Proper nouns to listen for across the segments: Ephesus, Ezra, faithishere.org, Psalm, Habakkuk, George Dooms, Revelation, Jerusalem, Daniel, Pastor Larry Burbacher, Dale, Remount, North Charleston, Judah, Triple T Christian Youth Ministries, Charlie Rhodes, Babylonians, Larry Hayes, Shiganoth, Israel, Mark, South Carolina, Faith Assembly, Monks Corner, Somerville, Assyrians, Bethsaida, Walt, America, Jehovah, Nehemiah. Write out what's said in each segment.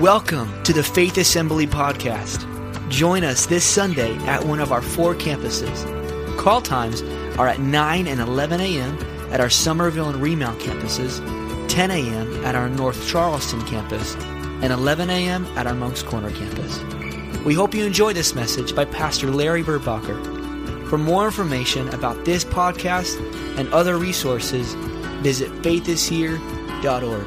Welcome to the Faith Assembly podcast. Join us this Sunday at one of our four campuses. Call times are at 9 and 11 a.m. at our Somerville and Remount campuses, 10 a.m. at our North Charleston campus, and 11 a.m. at our Monks Corner campus. We hope you enjoy this message by Pastor Larry Burbacher. For more information about this podcast and other resources, visit faithishere.org.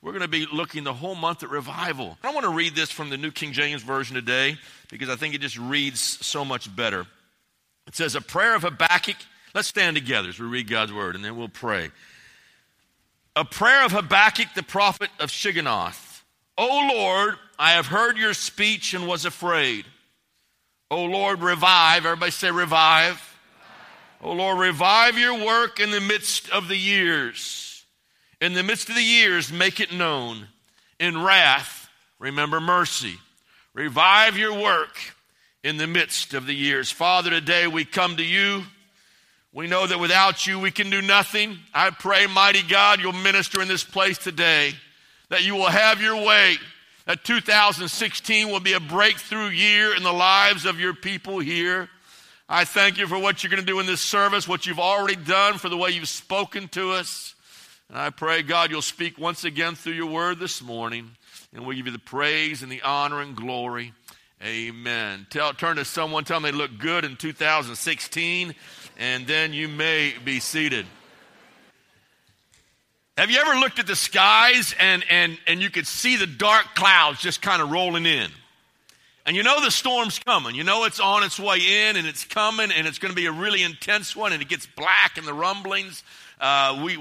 We're going to be looking the whole month at revival. I want to read this from the New King James Version today because I think it just reads so much better. It says, a prayer of Habakkuk. Let's stand together as we read God's word, and then we'll pray. A prayer of Habakkuk, the prophet of Shiganoth. O Lord, I have heard your speech and was afraid. O Lord, revive. Everybody say revive. O Lord, revive your work in the midst of the years. In the midst of the years, make it known. In wrath, remember mercy. Revive your work in the midst of the years. Father, today we come to you. We know that without you we can do nothing. I pray, mighty God, you'll minister in this place today, that you will have your way, that 2016 will be a breakthrough year in the lives of your people here. I thank you for what you're going to do in this service, what you've already done, for the way you've spoken to us. And I pray, God, you'll speak once again through your word this morning, and we'll give you the praise and the honor and glory. Amen. Turn to someone, tell them they look good in 2016, and then you may be seated. Have you ever looked at the skies and you could see the dark clouds just kind of rolling in? And you know the storm's coming. You know it's on its way in, and it's coming, and it's going to be a really intense one, and it gets black and the rumblings. I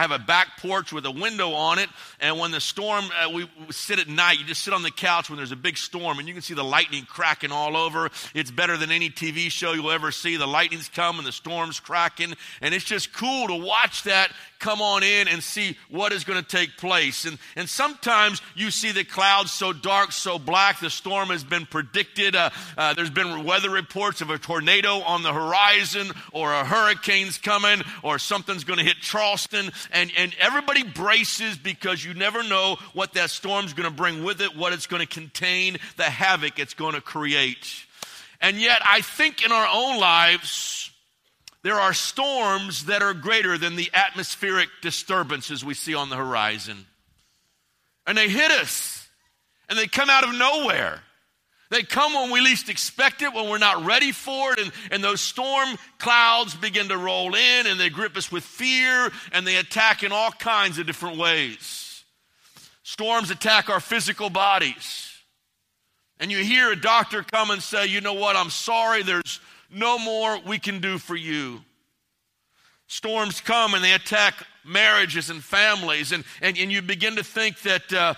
have a back porch with a window on it, and when the storm, we sit at night, you just sit on the couch when there's a big storm, and you can see the lightning cracking all over. It's better than any TV show you'll ever see. The lightning's come and the storm's cracking, and it's just cool to watch that come on in and see what is going to take place. And sometimes you see the clouds so dark, so black, the storm has been predicted. There's been weather reports of a tornado on the horizon, or a hurricane's coming, or something's going to hit Charleston, and everybody braces because you never know what that storm's going to bring with it, what it's going to contain, the havoc it's going to create. And yet I think in our own lives, there are storms that are greater than the atmospheric disturbances we see on the horizon. And they hit us, and they come out of nowhere. They come when we least expect it, when we're not ready for it, and those storm clouds begin to roll in, and they grip us with fear, and they attack in all kinds of different ways. Storms attack our physical bodies. And you hear a doctor come and say, you know what, I'm sorry, there's no more we can do for you. Storms come and they attack marriages and families, and you begin to think that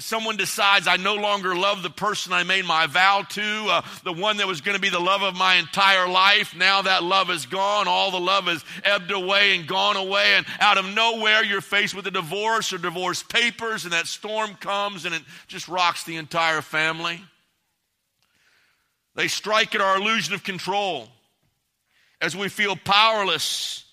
someone decides, I no longer love the person I made my vow to, the one that was going to be the love of my entire life. Now that love is gone. All the love has ebbed away and gone away, and out of nowhere you're faced with a divorce or divorce papers, and that storm comes and it just rocks the entire family. They strike at our illusion of control as we feel powerless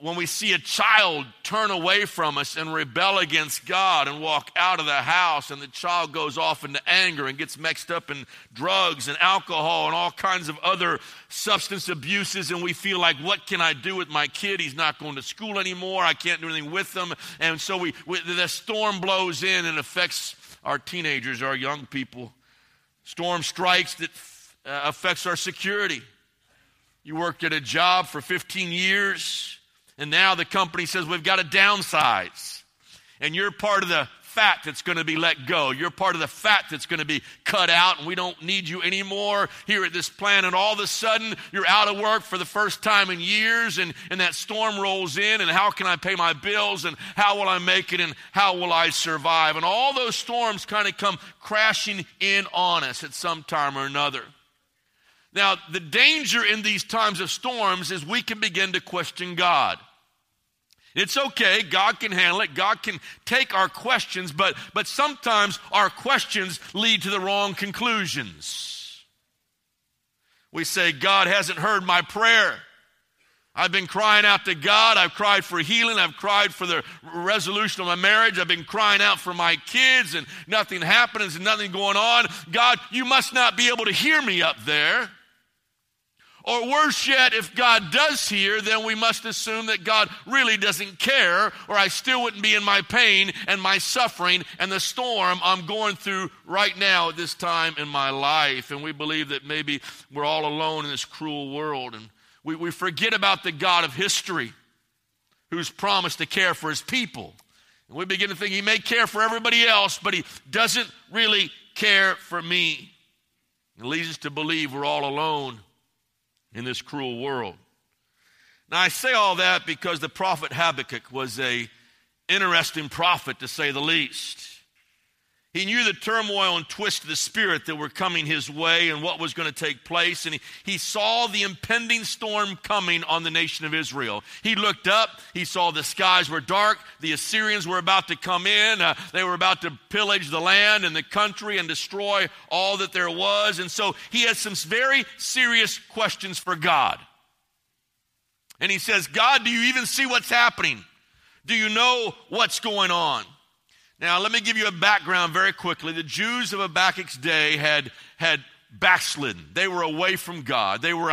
when we see a child turn away from us and rebel against God and walk out of the house, and the child goes off into anger and gets mixed up in drugs and alcohol and all kinds of other substance abuses, and we feel like, what can I do with my kid? He's not going to school anymore. I can't do anything with them. And so the storm blows in and affects our teenagers, our young people. Storm strikes that affects our security. You worked at a job for 15 years, and now the company says we've got to downsize, and you're part of the fat that's going to be let go. You're part of the fat that's going to be cut out, and we don't need you anymore here at this plant. And all of a sudden, you're out of work for the first time in years, and that storm rolls in, and how can I pay my bills, and how will I make it, and how will I survive? And all those storms kind of come crashing in on us at some time or another. Now, the danger in these times of storms is we can begin to question God. It's okay, God can handle it, God can take our questions, but sometimes our questions lead to the wrong conclusions. We say, God hasn't heard my prayer. I've been crying out to God. I've cried for healing. I've cried for the resolution of my marriage. I've been crying out for my kids, and nothing happens and nothing going on. God, you must not be able to hear me up there. Or worse yet, if God does hear, then we must assume that God really doesn't care, or I still wouldn't be in my pain and my suffering and the storm I'm going through right now at this time in my life. And we believe that maybe we're all alone in this cruel world, and we forget about the God of history who's promised to care for his people. And we begin to think he may care for everybody else, but he doesn't really care for me. It leads us to believe we're all alone in this cruel world. Now, I say all that because the prophet Habakkuk was an interesting prophet, to say the least. He knew the turmoil and twist of the spirit that were coming his way and what was going to take place. And he saw the impending storm coming on the nation of Israel. He looked up. He saw the skies were dark. The Assyrians were about to come in. They were about to pillage the land and the country and destroy all that there was. And so he had some very serious questions for God. And he says, God, do you even see what's happening? Do you know what's going on? Now, let me give you a background very quickly. The Jews of Habakkuk's day had backslidden. They were away from God. They were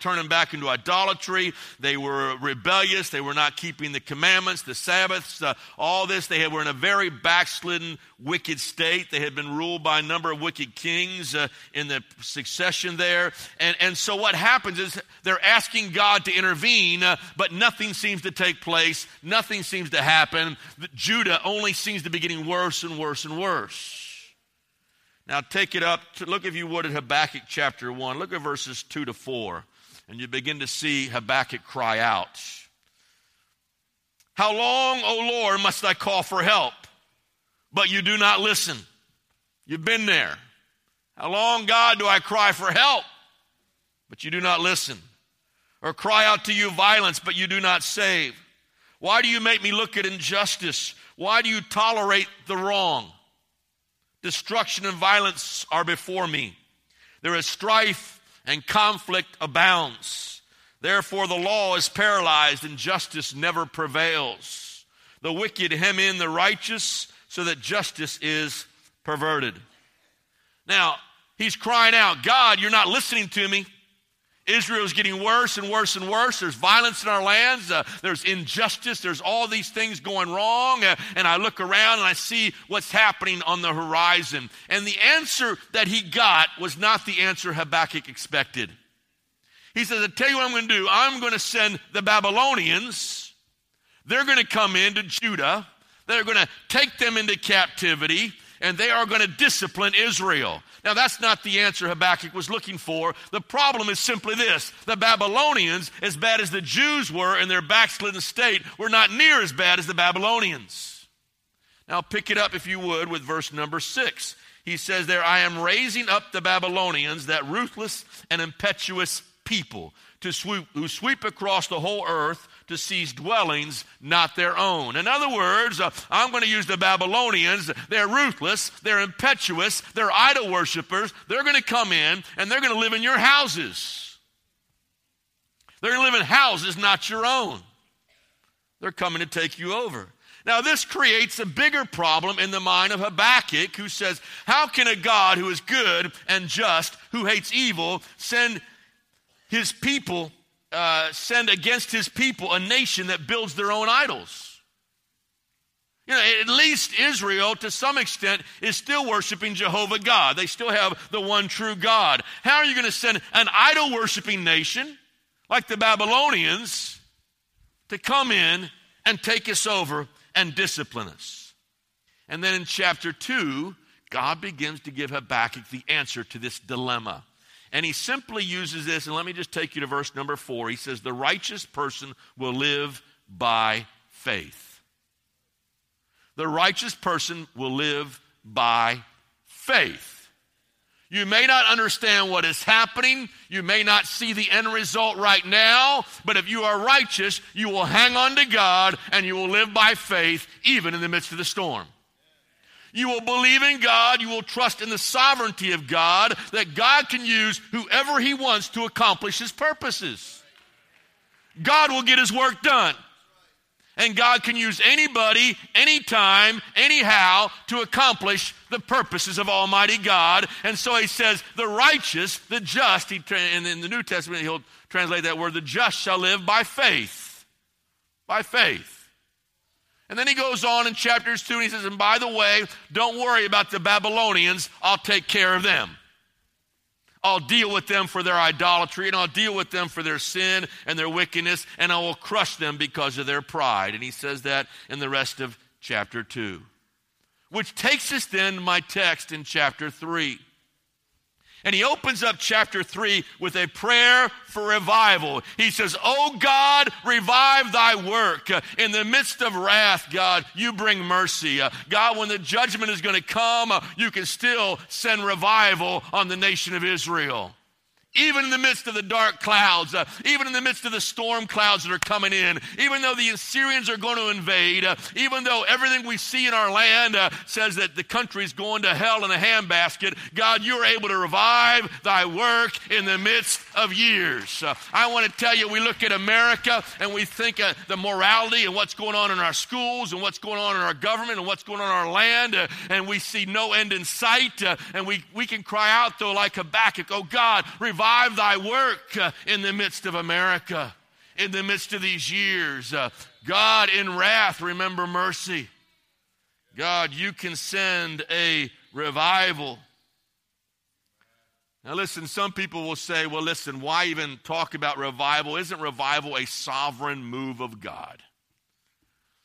turning back into idolatry. They were rebellious. They were not keeping the commandments, the Sabbaths, all this. They were in a very backslidden, wicked state. They had been ruled by a number of wicked kings in the succession there. And so what happens is they're asking God to intervene, but nothing seems to take place. Nothing seems to happen. Judah only seems to be getting worse and worse and worse. Now take it up, look if you would at Habakkuk chapter 1. Look at verses 2 to 4, and you begin to see Habakkuk cry out. How long, O Lord, must I call for help, but you do not listen? You've been there. How long, God, do I cry for help, but you do not listen? Or cry out to you violence, but you do not save? Why do you make me look at injustice? Why do you tolerate the wrong? Destruction and violence are before me. There is strife and conflict abounds. Therefore the law is paralyzed and justice never prevails. The wicked hem in the righteous so that justice is perverted. Now, he's crying out, God, you're not listening to me. Israel's getting worse and worse and worse. There's violence in our lands. There's injustice. There's all these things going wrong. And I look around and I see what's happening on the horizon. And the answer that he got was not the answer Habakkuk expected. He says, I tell you what I'm going to do. I'm going to send the Babylonians. They're going to come into Judah. They're going to take them into captivity. And they are going to discipline Israel. Now, that's not the answer Habakkuk was looking for. The problem is simply this. The Babylonians, as bad as the Jews were in their backslidden state, were not near as bad as the Babylonians. Now, pick it up, if you would, with verse number 6. He says there, I am raising up the Babylonians, that ruthless and impetuous people, who sweep across the whole earth to seize dwellings not their own. In other words, I'm going to use the Babylonians. They're ruthless, they're impetuous, they're idol worshipers. They're going to come in and they're going to live in your houses. They're going to live in houses not your own. They're coming to take you over. Now, this creates a bigger problem in the mind of Habakkuk, who says, how can a God who is good and just, who hates evil, send against his people a nation that builds their own idols? You know, at least Israel, to some extent, is still worshiping Jehovah God. They still have the one true God. How are you going to send an idol-worshiping nation like the Babylonians to come in and take us over and discipline us? And then in chapter 2, God begins to give Habakkuk the answer to this dilemma. And he simply uses this, and let me just take you to verse number 4. He says, the righteous person will live by faith. The righteous person will live by faith. You may not understand what is happening. You may not see the end result right now. But if you are righteous, you will hang on to God, and you will live by faith even in the midst of the storm. You will believe in God. You will trust in the sovereignty of God, that God can use whoever he wants to accomplish his purposes. God will get his work done. And God can use anybody, anytime, anyhow to accomplish the purposes of Almighty God. And so he says, the righteous, the just, and in the New Testament he'll translate that word, the just shall live by faith. By faith. And then he goes on in chapters 2 and he says, and by the way, don't worry about the Babylonians. I'll take care of them. I'll deal with them for their idolatry, and I'll deal with them for their sin and their wickedness, and I will crush them because of their pride. And he says that in the rest of chapter 2. Which takes us then to my text in chapter 3. And he opens up chapter 3 with a prayer for revival. He says, O God, revive thy work. In the midst of wrath, God, you bring mercy. God, when the judgment is going to come, you can still send revival on the nation of Israel. Even in the midst of the dark clouds, even in the midst of the storm clouds that are coming in, even though the Assyrians are going to invade, even though everything we see in our land says that the country's going to hell in a handbasket, God, you're able to revive thy work in the midst of years. I want to tell you, we look at America and we think the morality and what's going on in our schools and what's going on in our government and what's going on in our land, and we see no end in sight, and we can cry out, though, like Habakkuk, oh God, revive thy work in the midst of America, in the midst of these years. God, in wrath, remember mercy. God, you can send a revival. Now listen, some people will say, well, listen, why even talk about revival? Isn't revival a sovereign move of God?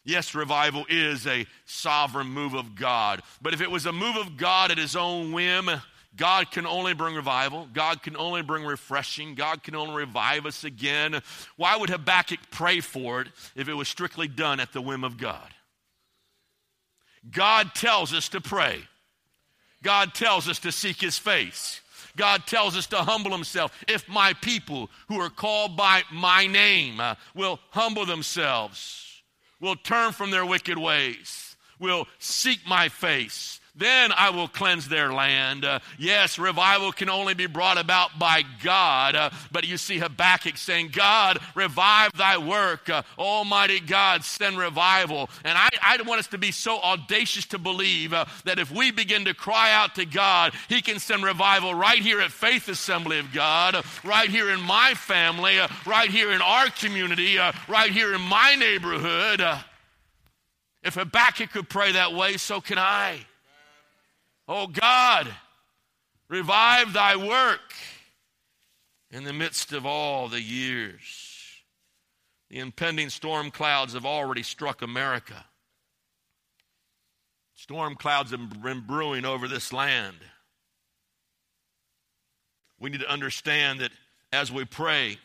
Yes, revival is a sovereign move of God. But if it was a move of God at his own whim, God can only bring revival. God can only bring refreshing. God can only revive us again. Why would Habakkuk pray for it if it was strictly done at the whim of God? God tells us to pray. God tells us to seek his face. God tells us to humble himself. If my people who are called by my name will humble themselves, will turn from their wicked ways, will seek my face, then I will cleanse their land. Yes, revival can only be brought about by God. But you see Habakkuk saying, God, revive thy work. Almighty God, send revival. And I want us to be so audacious to believe that if we begin to cry out to God, he can send revival right here at Faith Assembly of God, right here in my family, right here in our community, right here in my neighborhood. If Habakkuk could pray that way, so can I. Oh God, revive thy work in the midst of all the years. The impending storm clouds have already struck America. Storm clouds have been brewing over this land. We need to understand that as we pray,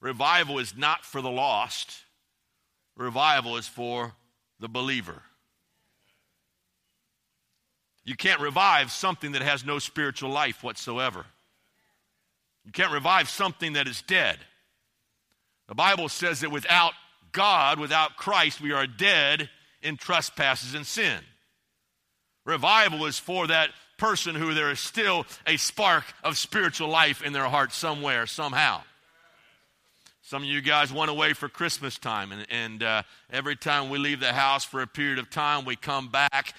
revival is not for the lost. Revival is for the believer. You can't revive something that has no spiritual life whatsoever. You can't revive something that is dead. The Bible says that without God, without Christ, we are dead in trespasses and sin. Revival is for that person who there is still a spark of spiritual life in their heart somewhere, somehow. Some of you guys went away for Christmas time, and every time we leave the house for a period of time, we come back.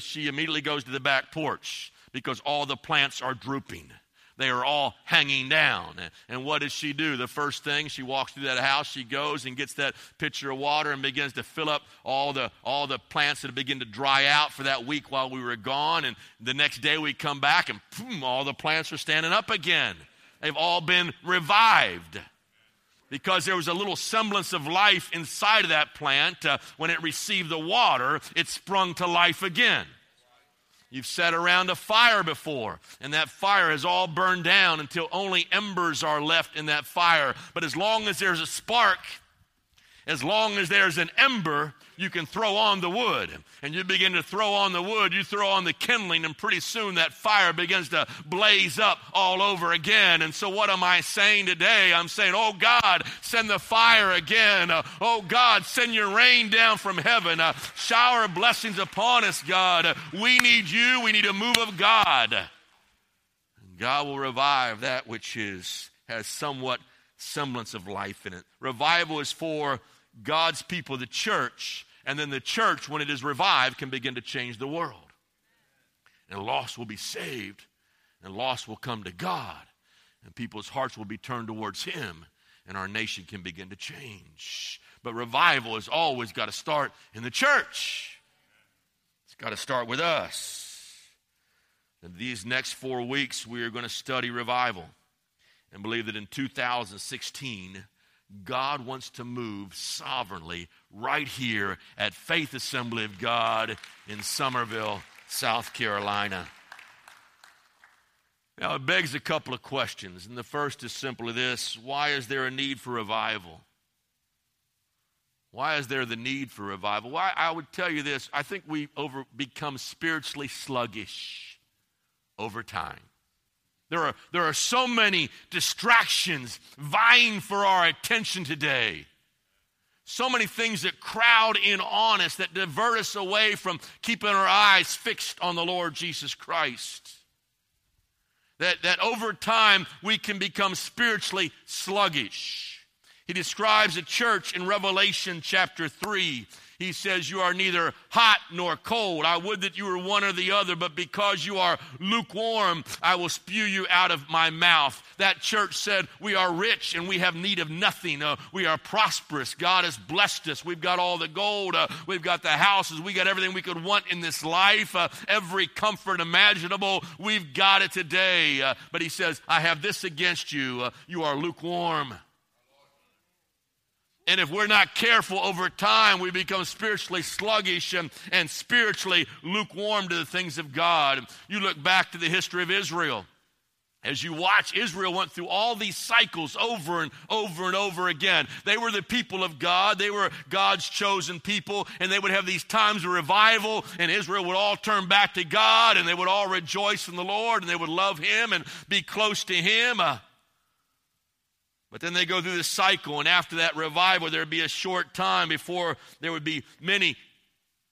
She immediately goes to the back porch because all the plants are drooping. They are all hanging down. And what does she do? The first thing, she walks through that house, she goes and gets that pitcher of water and begins to fill up all the plants that begin to dry out for that week while we were gone. And the next day we come back, and boom, all the plants are standing up again. They've all been revived. Because there was a little semblance of life inside of that plant. When it received the water, it sprung to life again. You've sat around a fire before, and that fire has all burned down until only embers are left in that fire. But as long as there's a spark, as long as there's an ember, you can throw on the wood. And you begin to throw on the wood, you throw on the kindling, and pretty soon that fire begins to blaze up all over again. And so what am I saying today? I'm saying, oh God, send the fire again. Oh God, send your rain down from heaven. Shower blessings upon us, God. We need you. We need a move of God. And God will revive that which has somewhat semblance of life in it. Revival is for God's people, the church, and then the church, when it is revived, can begin to change the world. And lost will be saved, and lost will come to God, and people's hearts will be turned towards Him, and our nation can begin to change. But revival has always got to start in the church. It's got to start with us. And these next 4 weeks, we are going to study revival and believe that in 2016, God wants to move sovereignly right here at Faith Assembly of God in Somerville, South Carolina. Now, it begs a couple of questions, and the first is simply this: why is there a need for revival? Why is there the need for revival? Why? I would tell you this, I think we become spiritually sluggish over time. There are so many distractions vying for our attention today. So many things that crowd in on us, that divert us away from keeping our eyes fixed on the Lord Jesus Christ. That over time we can become spiritually sluggish. He describes a church in Revelation chapter 3. He says, "You are neither hot nor cold. I would that you were one or the other, but because you are lukewarm, I will spew you out of my mouth." That church said, "We are rich and we have need of nothing. We are prosperous. God has blessed us. We've got all the gold. We've got the houses. We got everything we could want in this life. Every comfort imaginable. We've got it today." But he says, "I have this against you. You are lukewarm." And if we're not careful, over time, we become spiritually sluggish and spiritually lukewarm to the things of God. You look back to the history of Israel. As you watch, Israel went through all these cycles over and over and over again. They were the people of God. They were God's chosen people, and they would have these times of revival, and Israel would all turn back to God, and they would all rejoice in the Lord, and they would love Him and be close to Him. But then they go through this cycle, and after that revival, there would be a short time before there would be many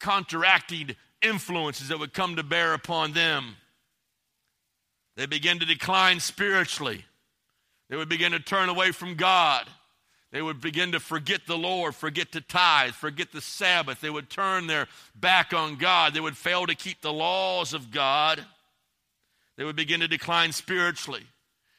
counteracting influences that would come to bear upon them. They begin to decline spiritually. They would begin to turn away from God. They would begin to forget the Lord, forget to tithe, forget the Sabbath. They would turn their back on God. They would fail to keep the laws of God. They would begin to decline spiritually.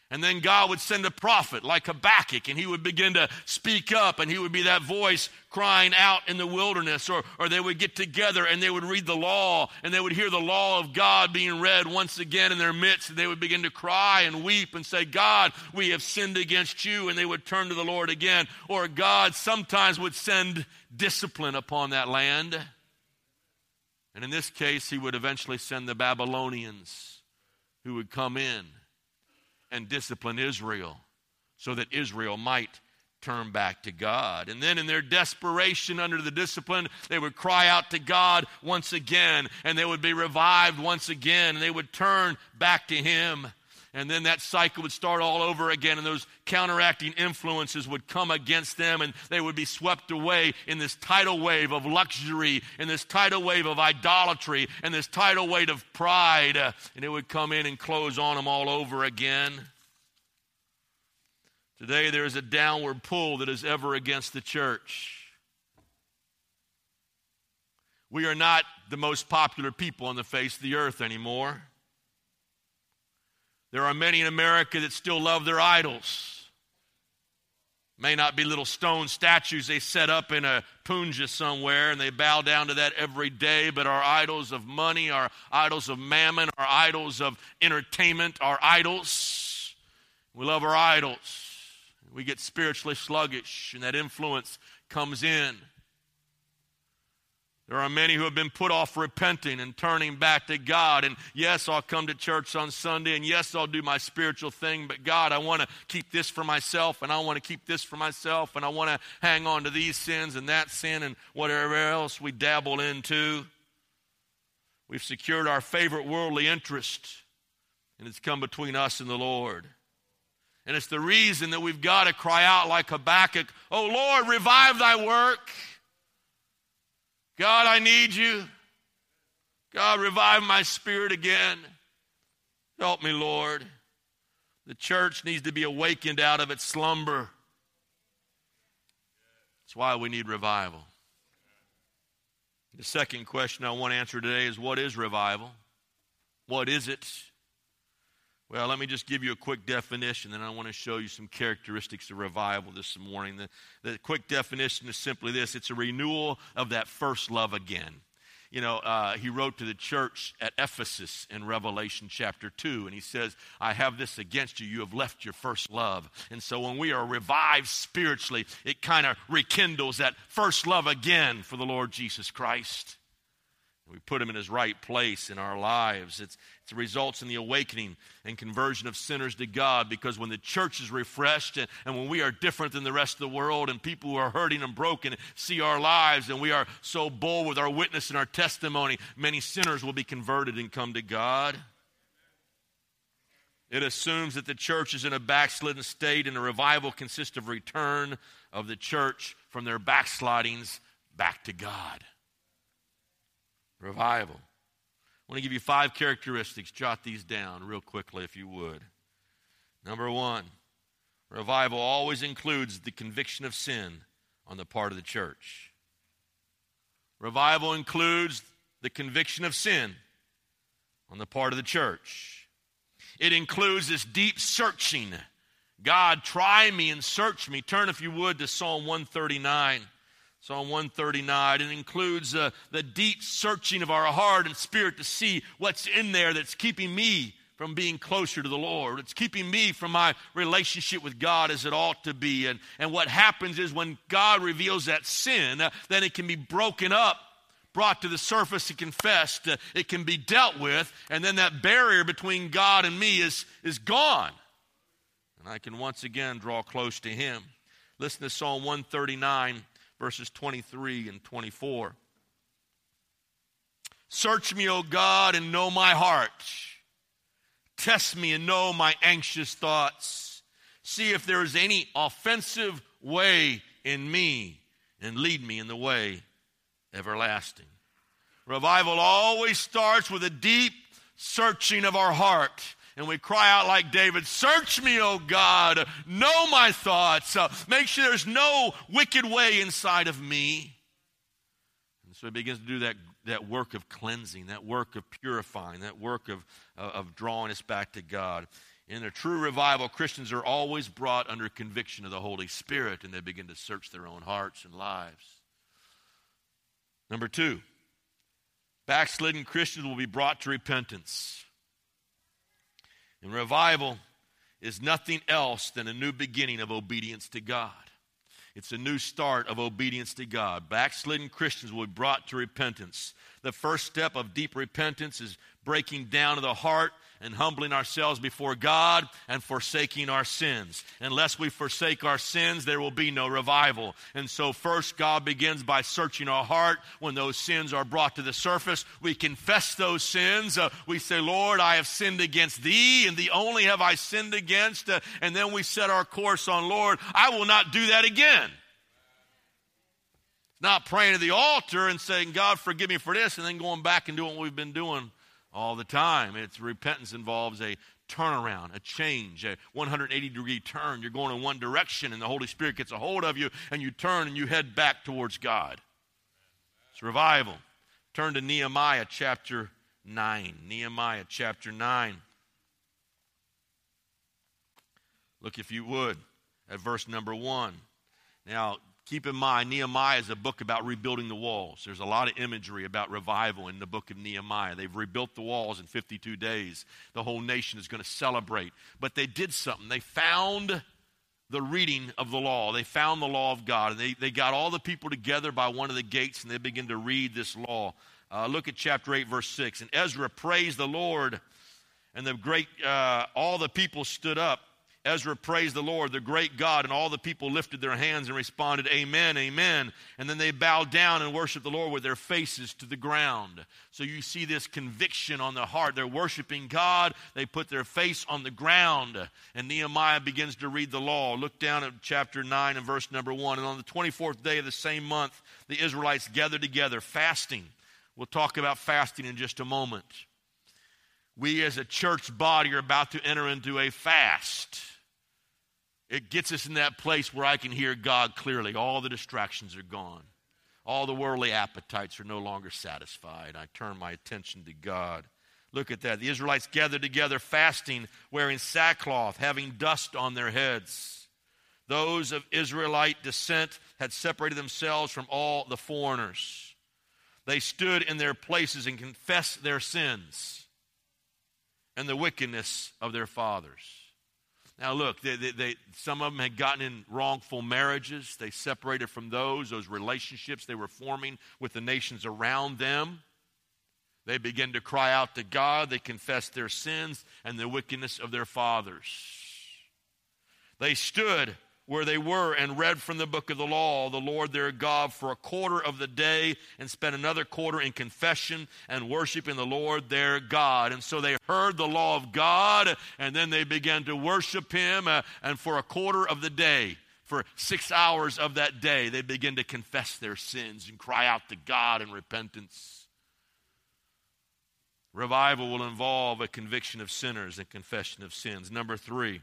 And then God would send a prophet like Habakkuk, and he would begin to speak up, and he would be that voice crying out in the wilderness. Or they would get together, and they would read the law, and they would hear the law of God being read once again in their midst, and they would begin to cry and weep and say, "God, we have sinned against you," and they would turn to the Lord again. Or God sometimes would send discipline upon that land. And in this case, he would eventually send the Babylonians, who would come in and discipline Israel so that Israel might turn back to God. And then in their desperation under the discipline, they would cry out to God once again, and they would be revived once again, and they would turn back to Him. And then that cycle would start all over again, and those counteracting influences would come against them, and they would be swept away in this tidal wave of luxury, in this tidal wave of idolatry, and this tidal wave of pride, and it would come in and close on them all over again. Today there is a downward pull that is ever against the church. We are not the most popular people on the face of the earth anymore. There are many in America that still love their idols. May not be little stone statues they set up in a Punja somewhere, and they bow down to that every day, but our idols of money, our idols of mammon, our idols of entertainment, our idols. We love our idols. We get spiritually sluggish, and that influence comes in. There are many who have been put off repenting and turning back to God. And yes, I'll come to church on Sunday, and yes, I'll do my spiritual thing, but God, I want to keep this for myself, and I want to keep this for myself, and I want to hang on to these sins and that sin and whatever else we dabble into. We've secured our favorite worldly interest, and it's come between us and the Lord. And it's the reason that we've got to cry out like Habakkuk, "Oh Lord, revive thy work. God, I need you. God, revive my spirit again. Help me, Lord." The church needs to be awakened out of its slumber. That's why we need revival. The second question I want to answer today is, what is revival? What is it? Well, let me just give you a quick definition, and I want to show you some characteristics of revival this morning. The quick definition is simply this: it's a renewal of that first love again. You know, he wrote to the church at Ephesus in Revelation chapter 2, and he says, I have this against you, you have left your first love. And so when we are revived spiritually, it kind of rekindles that first love again for the Lord Jesus Christ. We put him in his right place in our lives. It results in the awakening and conversion of sinners to God, because when the church is refreshed and when we are different than the rest of the world, and people who are hurting and broken see our lives, and we are so bold with our witness and our testimony, many sinners will be converted and come to God. It assumes that the church is in a backslidden state, and a revival consists of return of the church from their backslidings back to God. Revival. I want to give you 5 characteristics. Jot these down real quickly if you would. Number 1, revival always includes the conviction of sin on the part of the church. Revival includes the conviction of sin on the part of the church. It includes this deep searching. God, try me and search me. Turn, if you would, to Psalm 139. Psalm 139, it includes the deep searching of our heart and spirit to see what's in there that's keeping me from being closer to the Lord. It's keeping me from my relationship with God as it ought to be. And what happens is, when God reveals that sin, then it can be broken up, brought to the surface and confessed. It can be dealt with, and then that barrier between God and me is gone. And I can once again draw close to him. Listen to Psalm 139. Verses 23 and 24. Search me, O God, and know my heart. Test me and know my anxious thoughts. See if there is any offensive way in me, and lead me in the way everlasting. Revival always starts with a deep searching of our heart. And we cry out like David, search me, O God, know my thoughts. Make sure there's no wicked way inside of me. And so he begins to do that work of cleansing, that work of purifying, that work of drawing us back to God. In a true revival, Christians are always brought under conviction of the Holy Spirit, and they begin to search their own hearts and lives. Number 2, backslidden Christians will be brought to repentance. And revival is nothing else than a new beginning of obedience to God. It's a new start of obedience to God. Backslidden Christians will be brought to repentance. The first step of deep repentance is breaking down of the heart and humbling ourselves before God and forsaking our sins. Unless we forsake our sins, there will be no revival. And so first, God begins by searching our heart. When those sins are brought to the surface, we confess those sins. We say, Lord, I have sinned against thee, and thee only have I sinned against. And then we set our course on, Lord, I will not do that again. Not praying to the altar and saying, God, forgive me for this, and then going back and doing what we've been doing all the time. It's repentance involves a turnaround, a change, a 180-degree turn. You're going in one direction, and the Holy Spirit gets a hold of you, and you turn and you head back towards God. It's revival. Turn to Nehemiah chapter 9. Nehemiah chapter 9. Look, if you would, at verse number 1. Now, keep in mind, Nehemiah is a book about rebuilding the walls. There's a lot of imagery about revival in the book of Nehemiah. They've rebuilt the walls in 52 days. The whole nation is going to celebrate. But they did something. They found the reading of the law. They found the law of God. And they got all the people together by one of the gates, and they began to read this law. Look at chapter 8, verse 6. And Ezra praised the Lord, and all the people stood up. Ezra praised the Lord, the great God, and all the people lifted their hands and responded, Amen, Amen. And then they bowed down and worshiped the Lord with their faces to the ground. So you see this conviction on the heart. They're worshiping God. They put their face on the ground. And Nehemiah begins to read the law. Look down at chapter 9 and verse number 1. And on the 24th day of the same month, the Israelites gathered together, fasting. We'll talk about fasting in just a moment. We as a church body are about to enter into a fast. It gets us in that place where I can hear God clearly. All the distractions are gone. All the worldly appetites are no longer satisfied. I turn my attention to God. Look at that. The Israelites gathered together fasting, wearing sackcloth, having dust on their heads. Those of Israelite descent had separated themselves from all the foreigners. They stood in their places and confessed their sins and the wickedness of their fathers. Now look, some of them had gotten in wrongful marriages. They separated from those relationships they were forming with the nations around them. They began to cry out to God. They confessed their sins and the wickedness of their fathers. They stood where they were and read from the book of the law, the Lord their God, for a quarter of the day, and spent another quarter in confession and worshiping the Lord their God. And so they heard the law of God, and then they began to worship him, and for a quarter of the day, for 6 hours of that day, they began to confess their sins and cry out to God in repentance. Revival will involve a conviction of sinners and confession of sins. Number three,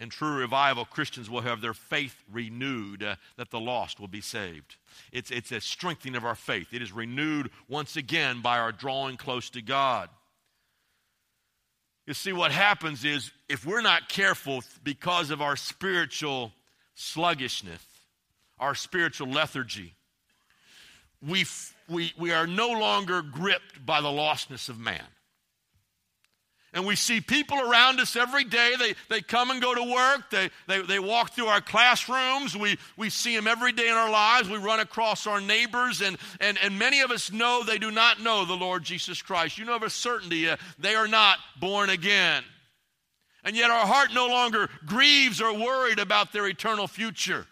in true revival, Christians will have their faith renewed, that the lost will be saved. It's a strengthening of our faith. It is renewed once again by our drawing close to God. You see, what happens is, if we're not careful, because of our spiritual sluggishness, our spiritual lethargy, we are no longer gripped by the lostness of man. And we see people around us every day. They come and go to work. They walk through our classrooms. We see them every day in our lives. We run across our neighbors. And many of us know they do not know the Lord Jesus Christ. You know of a certainty they are not born again. And yet our heart no longer grieves or worried about their eternal future.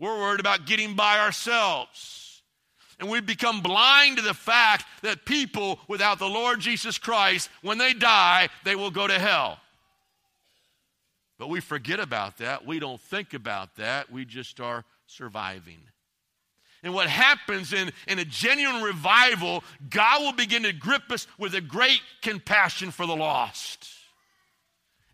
We're worried about getting by ourselves. And we become blind to the fact that people without the Lord Jesus Christ, when they die, they will go to hell. But we forget about that. We don't think about that. We just are surviving. And what happens in a genuine revival, God will begin to grip us with a great compassion for the lost.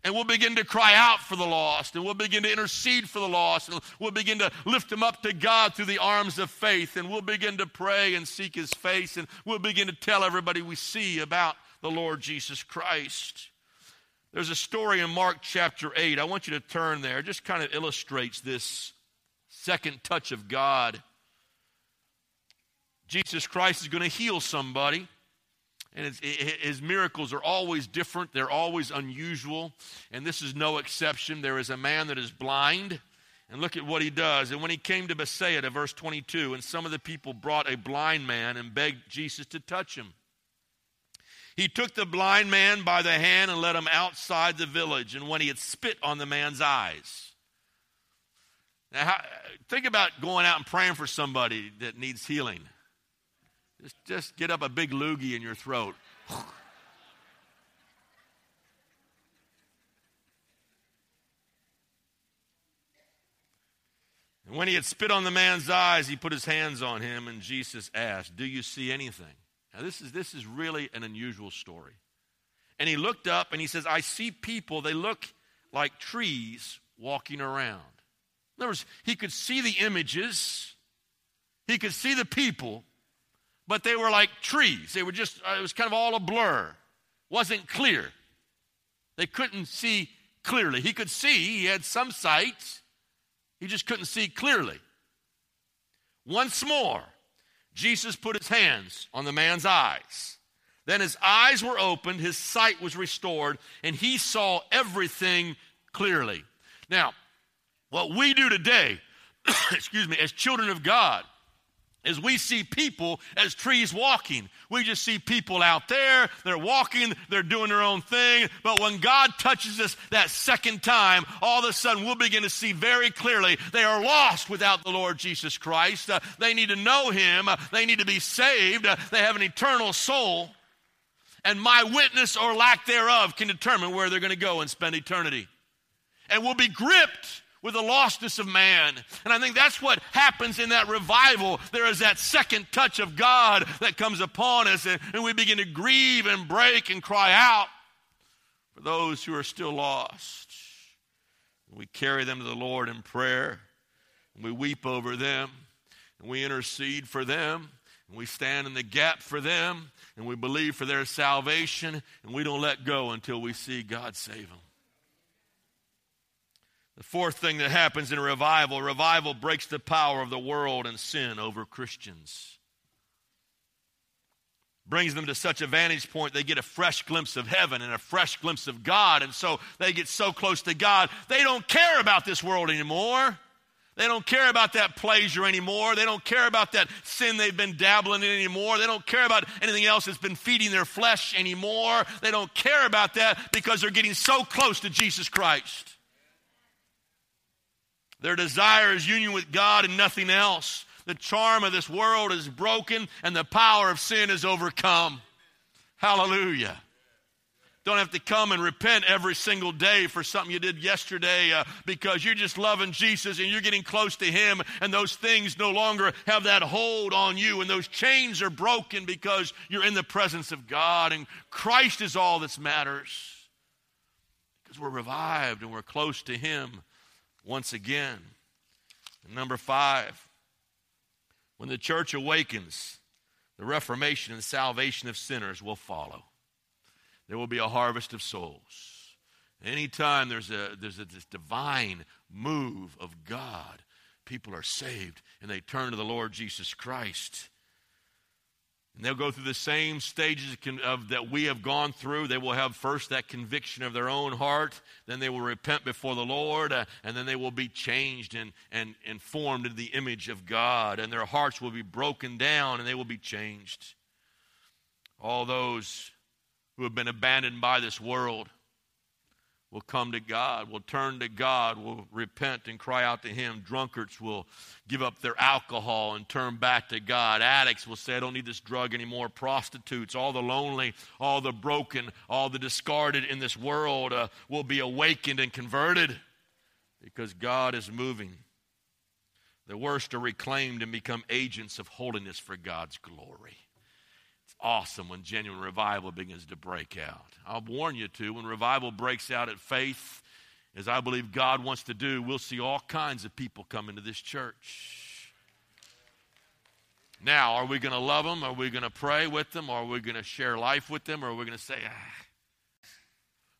And we'll begin to cry out for the lost, and we'll begin to intercede for the lost, and we'll begin to lift them up to God through the arms of faith, and we'll begin to pray and seek his face, and we'll begin to tell everybody we see about the Lord Jesus Christ. There's a story in Mark chapter 8. I want you to turn there. It just kind of illustrates this second touch of God. Jesus Christ is going to heal somebody. And his miracles are always different. They're always unusual. And this is no exception. There is a man that is blind. And look at what he does. And when he came to Bethsaida, verse 22, and some of the people brought a blind man and begged Jesus to touch him. He took the blind man by the hand and led him outside the village. And when he had spit on the man's eyes. Now, think about going out and praying for somebody that needs healing. Just get up a big loogie in your throat. And when he had spit on the man's eyes, he put his hands on him, and Jesus asked, "Do you see anything?" Now, this is really an unusual story. And he looked up, and he says, "I see people. They look like trees walking around." In other words, he could see the images. He could see the people. But they were like trees. They were just, it was kind of all a blur. Wasn't clear. They couldn't see clearly. He could see, he had some sight. He just couldn't see clearly. Once more, Jesus put his hands on the man's eyes. Then his eyes were opened, his sight was restored, and he saw everything clearly. Now, what we do today, as children of God, is we see people as trees walking. We just see people out there, they're walking, they're doing their own thing, but when God touches us that second time, all of a sudden we'll begin to see very clearly they are lost without the Lord Jesus Christ. They need to know him. They need to be saved. They have an eternal soul. And my witness or lack thereof can determine where they're going to go and spend eternity. And we'll be gripped with the lostness of man. And I think that's what happens in that revival. There is that second touch of God that comes upon us, and we begin to grieve and break and cry out for those who are still lost. We carry them to the Lord in prayer. And we weep over them. And we intercede for them. And we stand in the gap for them. And we believe for their salvation. And we don't let go until we see God save them. The fourth thing that happens in a revival breaks the power of the world and sin over Christians. Brings them to such a vantage point, they get a fresh glimpse of heaven and a fresh glimpse of God. And so they get so close to God, they don't care about this world anymore. They don't care about that pleasure anymore. They don't care about that sin they've been dabbling in anymore. They don't care about anything else that's been feeding their flesh anymore. They don't care about that because they're getting so close to Jesus Christ. Their desire is union with God and nothing else. The charm of this world is broken and the power of sin is overcome. Hallelujah. Don't have to come and repent every single day for something you did yesterday because you're just loving Jesus and you're getting close to Him, and those things no longer have that hold on you, and those chains are broken because you're in the presence of God, and Christ is all that matters because we're revived and we're close to Him once again. And number five, when the church awakens, the reformation and salvation of sinners will follow. There will be a harvest of souls. Anytime there's a this divine move of God, people are saved and they turn to the Lord Jesus Christ. And they'll go through the same stages that we have gone through. They will have first that conviction of their own heart. Then they will repent before the Lord. And then they will be changed and formed into the image of God. And their hearts will be broken down and they will be changed. All those who have been abandoned by this world will come to God, will turn to God, will repent and cry out to Him. Drunkards will give up their alcohol and turn back to God. Addicts will say, I don't need this drug anymore. Prostitutes, all the lonely, all the broken, all the discarded in this world will be awakened and converted because God is moving. The worst are reclaimed and become agents of holiness for God's glory. Awesome when genuine revival begins to break out. I'll warn you too, when revival breaks out at Faith, as I believe God wants to do, we'll see all kinds of people come into this church. Now, are we going to love them? Are we going to pray with them? Are we going to share life with them? Or are we going to say,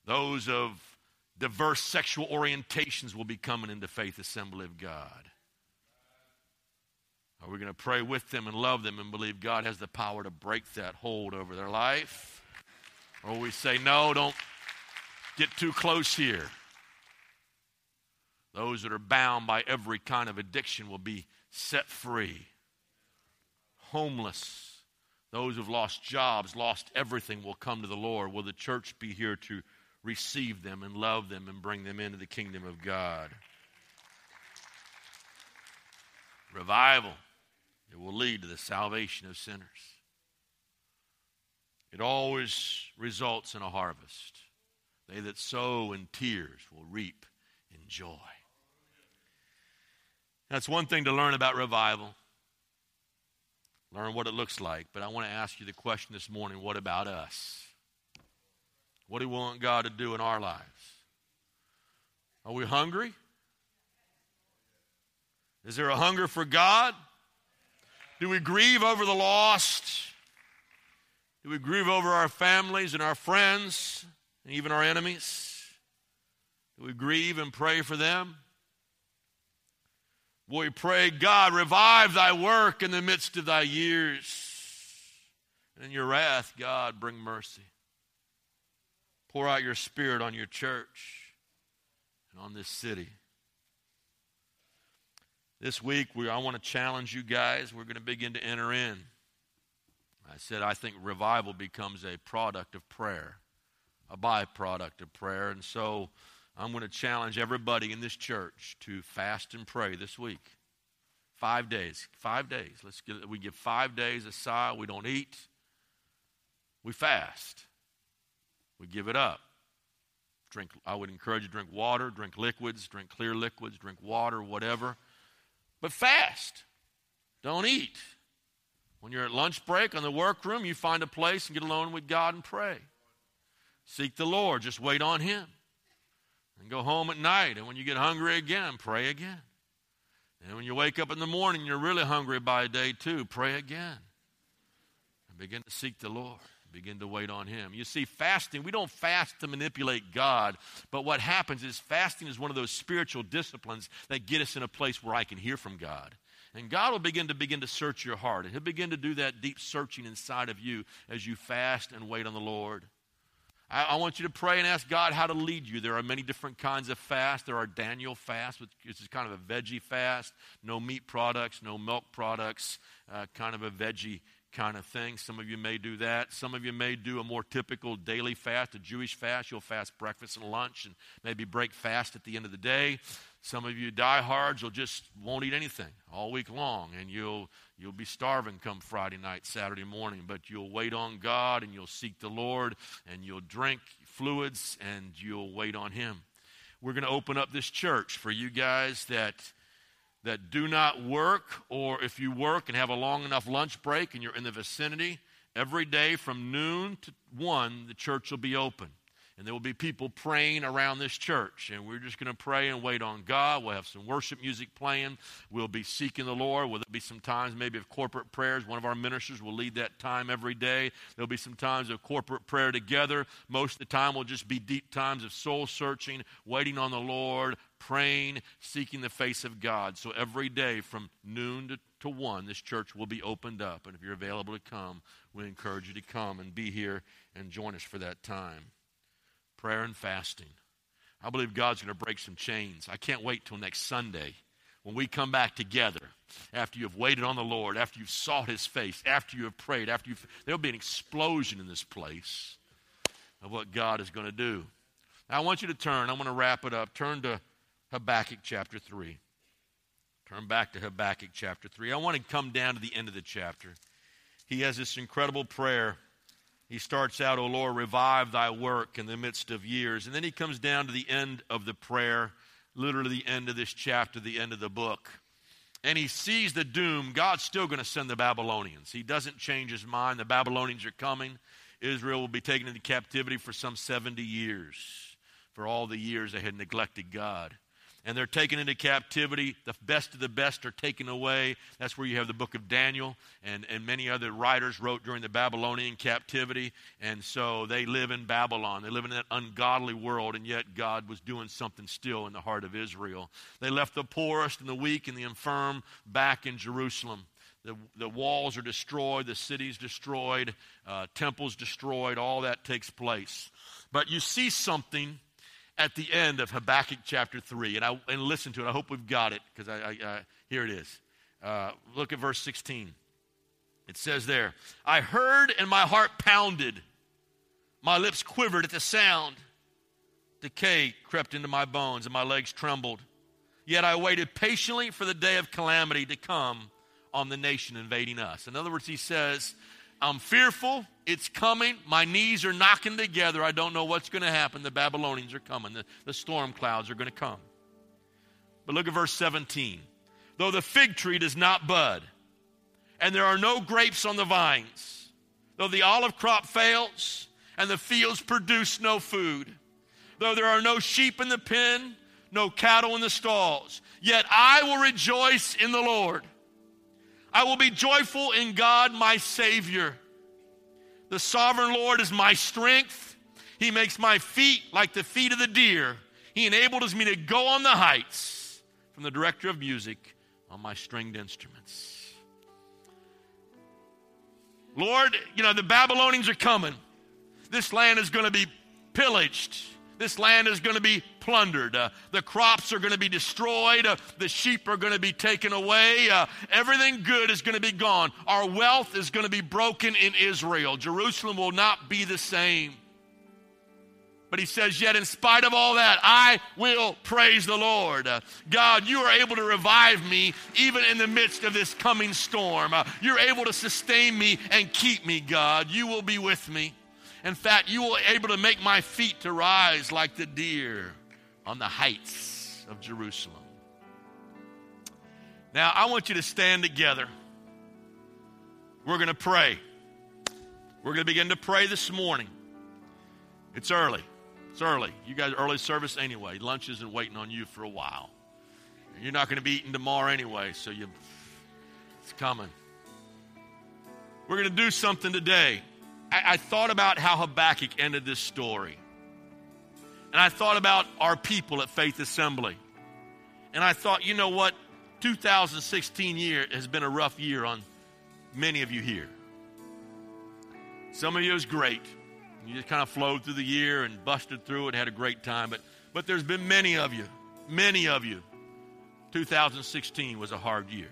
Those of diverse sexual orientations will be coming into Faith Assembly of God. Are we going to pray with them and love them and believe God has the power to break that hold over their life? Or we say, no, don't get too close here. Those that are bound by every kind of addiction will be set free. Homeless, those who've lost jobs, lost everything, will come to the Lord. Will the church be here to receive them and love them and bring them into the kingdom of God? Revival. It will lead to the salvation of sinners. It always results in a harvest. They that sow in tears will reap in joy. That's one thing to learn about revival. Learn what it looks like. But I want to ask you the question this morning, what about us? What do we want God to do in our lives? Are we hungry? Is there a hunger for God? Do we grieve over the lost? Do we grieve over our families and our friends and even our enemies? Do we grieve and pray for them? Will we pray, God, revive thy work in the midst of thy years. And in your wrath, God, bring mercy. Pour out your spirit on your church and on this city. This week, I want to challenge you guys. We're going to begin to enter in. I said I think revival becomes a product of prayer, a byproduct of prayer. And so I'm going to challenge everybody in this church to fast and pray this week. 5 days. 5 days. We give 5 days aside. We don't eat. We fast. We give it up. Drink. I would encourage you to drink water, drink liquids, drink clear liquids, drink water, whatever. But fast. Don't eat. When you're at lunch break on the workroom, you find a place and get alone with God and pray. Seek the Lord. Just wait on Him. And go home at night, and when you get hungry again, pray again. And when you wake up in the morning, you're really hungry by day two, pray again. And begin to seek the Lord. Begin to wait on Him. You see, fasting, we don't fast to manipulate God, but what happens is fasting is one of those spiritual disciplines that get us in a place where I can hear from God. And God will begin to search your heart. He'll begin to do that deep searching inside of you as you fast and wait on the Lord. I want you to pray and ask God how to lead you. There are many different kinds of fast. There are Daniel fasts, which is kind of a veggie fast, no meat products, no milk products, kind of a veggie kind of thing. Some of you may do that. Some of you may do a more typical daily fast, a Jewish fast. You'll fast breakfast and lunch and maybe break fast at the end of the day. Some of you diehards will just won't eat anything all week long, and you'll be starving come Friday night, Saturday morning, but you'll wait on God and you'll seek the Lord and you'll drink fluids and you'll wait on Him. We're going to open up this church for you guys that do not work, or if you work and have a long enough lunch break and you're in the vicinity, every day from noon to 1, the church will be open. And there will be people praying around this church. And we're just going to pray and wait on God. We'll have some worship music playing. We'll be seeking the Lord. There'll be some times maybe of corporate prayers. One of our ministers will lead that time every day. There'll be some times of corporate prayer together. Most of the time will just be deep times of soul searching, waiting on the Lord, praying, seeking the face of God. So every day from noon to 1, this church will be opened up. And if you're available to come, we encourage you to come and be here and join us for that time. Prayer and fasting. I believe God's going to break some chains. I can't wait till next Sunday when we come back together after you've waited on the Lord, after you've sought His face, after you have prayed, there'll be an explosion in this place of what God is going to do. Now, I want you to turn. I'm going to wrap it up. Turn to Habakkuk chapter 3. Turn back to Habakkuk chapter 3. I want to come down to the end of the chapter. He has this incredible prayer. He starts out, O Lord, revive thy work in the midst of years. And then he comes down to the end of the prayer, literally the end of this chapter, the end of the book. And he sees the doom. God's still going to send the Babylonians. He doesn't change his mind. The Babylonians are coming. Israel will be taken into captivity for some 70 years, for all the years they had neglected God. And they're taken into captivity. The best of the best are taken away. That's where you have the book of Daniel, and many other writers wrote during the Babylonian captivity. And so they live in Babylon. They live in that ungodly world, and yet God was doing something still in the heart of Israel. They left the poorest and the weak and the infirm back in Jerusalem. The walls are destroyed. The city's destroyed. Temples destroyed. All that takes place. But you see something at the end of Habakkuk chapter 3, and listen to it. I hope we've got it, because here it is. Look at verse 16. It says there, I heard and my heart pounded. My lips quivered at the sound. Decay crept into my bones and my legs trembled. Yet I waited patiently for the day of calamity to come on the nation invading us. In other words, he says, I'm fearful. It's coming. My knees are knocking together. I don't know what's going to happen. The Babylonians are coming. The storm clouds are going to come. But look at verse 17. Though the fig tree does not bud, and there are no grapes on the vines, though the olive crop fails, and the fields produce no food, though there are no sheep in the pen, no cattle in the stalls, yet I will rejoice in the Lord. I will be joyful in God, my Savior. The sovereign Lord is my strength. He makes my feet like the feet of the deer. He enables me to go on the heights from the director of music on my stringed instruments. Lord, the Babylonians are coming. This land is going to be pillaged. This land is going to be plundered. The crops are going to be destroyed. The sheep are going to be taken away. Everything good is going to be gone. Our wealth is going to be broken in Israel. Jerusalem will not be the same. But he says, yet in spite of all that, I will praise the Lord. God, you are able to revive me even in the midst of this coming storm. You're able to sustain me and keep me, God. You will be with me. In fact, you will be able to make my feet to rise like the deer on the heights of Jerusalem. Now, I want you to stand together. We're going to pray. We're going to begin to pray this morning. It's early. It's early. You guys early service anyway. Lunch isn't waiting on you for a while. You're not going to be eating tomorrow anyway, so it's coming. We're going to do something today. I thought about how Habakkuk ended this story. And I thought about our people at Faith Assembly. And I thought, you know what? 2016 year has been a rough year on many of you here. Some of you is great. You just kind of flowed through the year and busted through it, had a great time. But there's been many of you. 2016 was a hard year.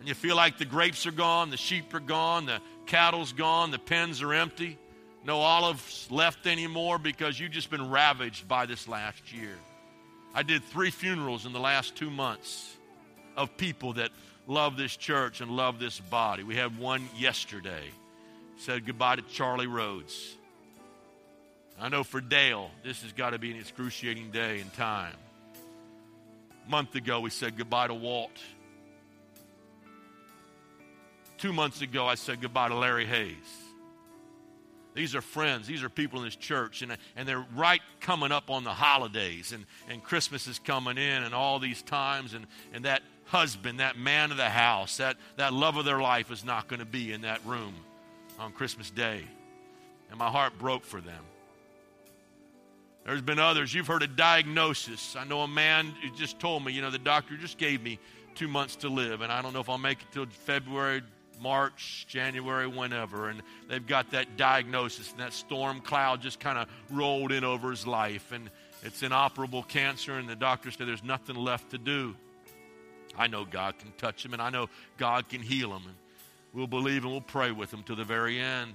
And you feel like the grapes are gone, the sheep are gone, the cattle's gone, the pens are empty. No olives left anymore because you've just been ravaged by this last year. I did 3 funerals in the last 2 months of people that love this church and love this body. We had one yesterday. Said goodbye to Charlie Rhodes. I know for Dale, this has got to be an excruciating day and time. A month ago, we said goodbye to Walt. 2 months ago, I said goodbye to Larry Hayes. These are friends. These are people in this church, and they're right coming up on the holidays, and Christmas is coming in, and all these times, and that husband, that man of the house, that love of their life is not going to be in that room on Christmas Day. And my heart broke for them. There's been others. You've heard a diagnosis. I know a man who just told me, the doctor just gave me 2 months to live, and I don't know if I'll make it till February, March, January, whenever, and they've got that diagnosis, and that storm cloud just kind of rolled in over his life, and it's inoperable cancer, and the doctor said there's nothing left to do. I know God can touch him, and I know God can heal him, and we'll believe and we'll pray with him to the very end,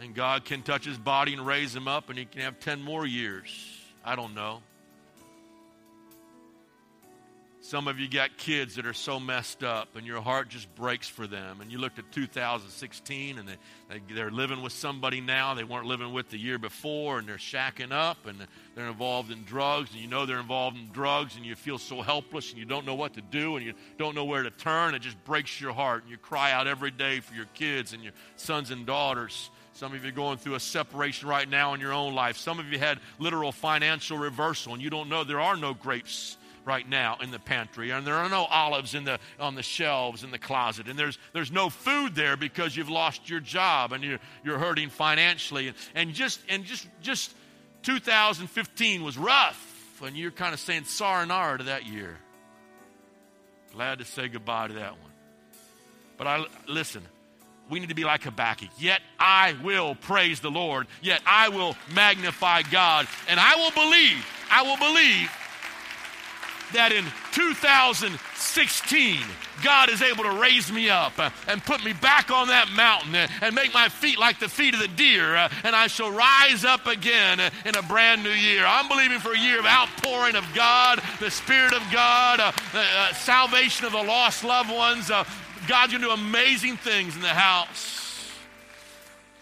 and God can touch his body and raise him up, and he can have 10 more years. I don't know. Some of you got kids that are so messed up, and your heart just breaks for them. And you looked at 2016, and they're living with somebody now they weren't living with the year before, and they're shacking up, and they're involved in drugs, and they're involved in drugs, and you feel so helpless, and you don't know what to do, and you don't know where to turn. It just breaks your heart, and you cry out every day for your kids and your sons and daughters. Some of you are going through a separation right now in your own life. Some of you had literal financial reversal, and you don't know. There are no grapes right now in the pantry, and there are no olives on the shelves in the closet, and there's no food there because you've lost your job, and you're hurting financially, and just 2015 was rough, and you're kind of saying sayonara to that year. Glad to say goodbye to that one. But listen, we need to be like Habakkuk. Yet I will praise the Lord. Yet I will magnify God, and I will believe that in 2016, God is able to raise me up and put me back on that mountain and make my feet like the feet of the deer, and I shall rise up again in a brand new year. I'm believing for a year of outpouring of God, the Spirit of God, salvation of the lost loved ones. God's going to do amazing things in the house.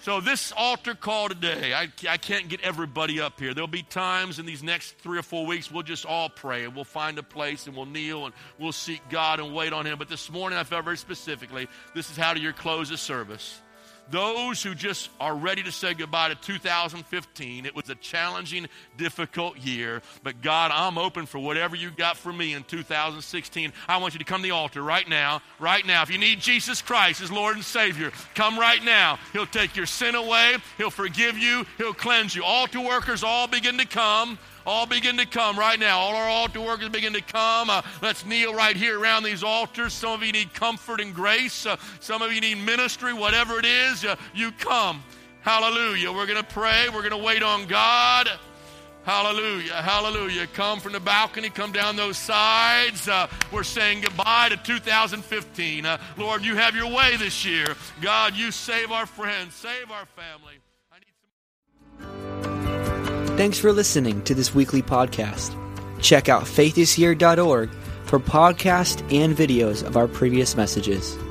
So this altar call today, I can't get everybody up here. There'll be times in these next 3 or 4 weeks we'll just all pray, and we'll find a place, and we'll kneel, and we'll seek God and wait on him. But this morning I felt very specifically, this is how to close the service. Those who just are ready to say goodbye to 2015, it was a challenging, difficult year, but God, I'm open for whatever you got for me in 2016. I want you to come to the altar right now. If you need Jesus Christ as Lord and Savior, come right now. He'll take your sin away. He'll forgive you. He'll cleanse you. Altar workers all begin to come. All begin to come right now. All our altar workers begin to come. Let's kneel right here around these altars. Some of you need comfort and grace. Some of you need ministry. Whatever it is, you come. Hallelujah. We're going to pray. We're going to wait on God. Hallelujah. Hallelujah. Come from the balcony. Come down those sides. We're saying goodbye to 2015. Lord, you have your way this year. God, you save our friends. Save our family. Thanks for listening to this weekly podcast. Check out faithishere.org for podcasts and videos of our previous messages.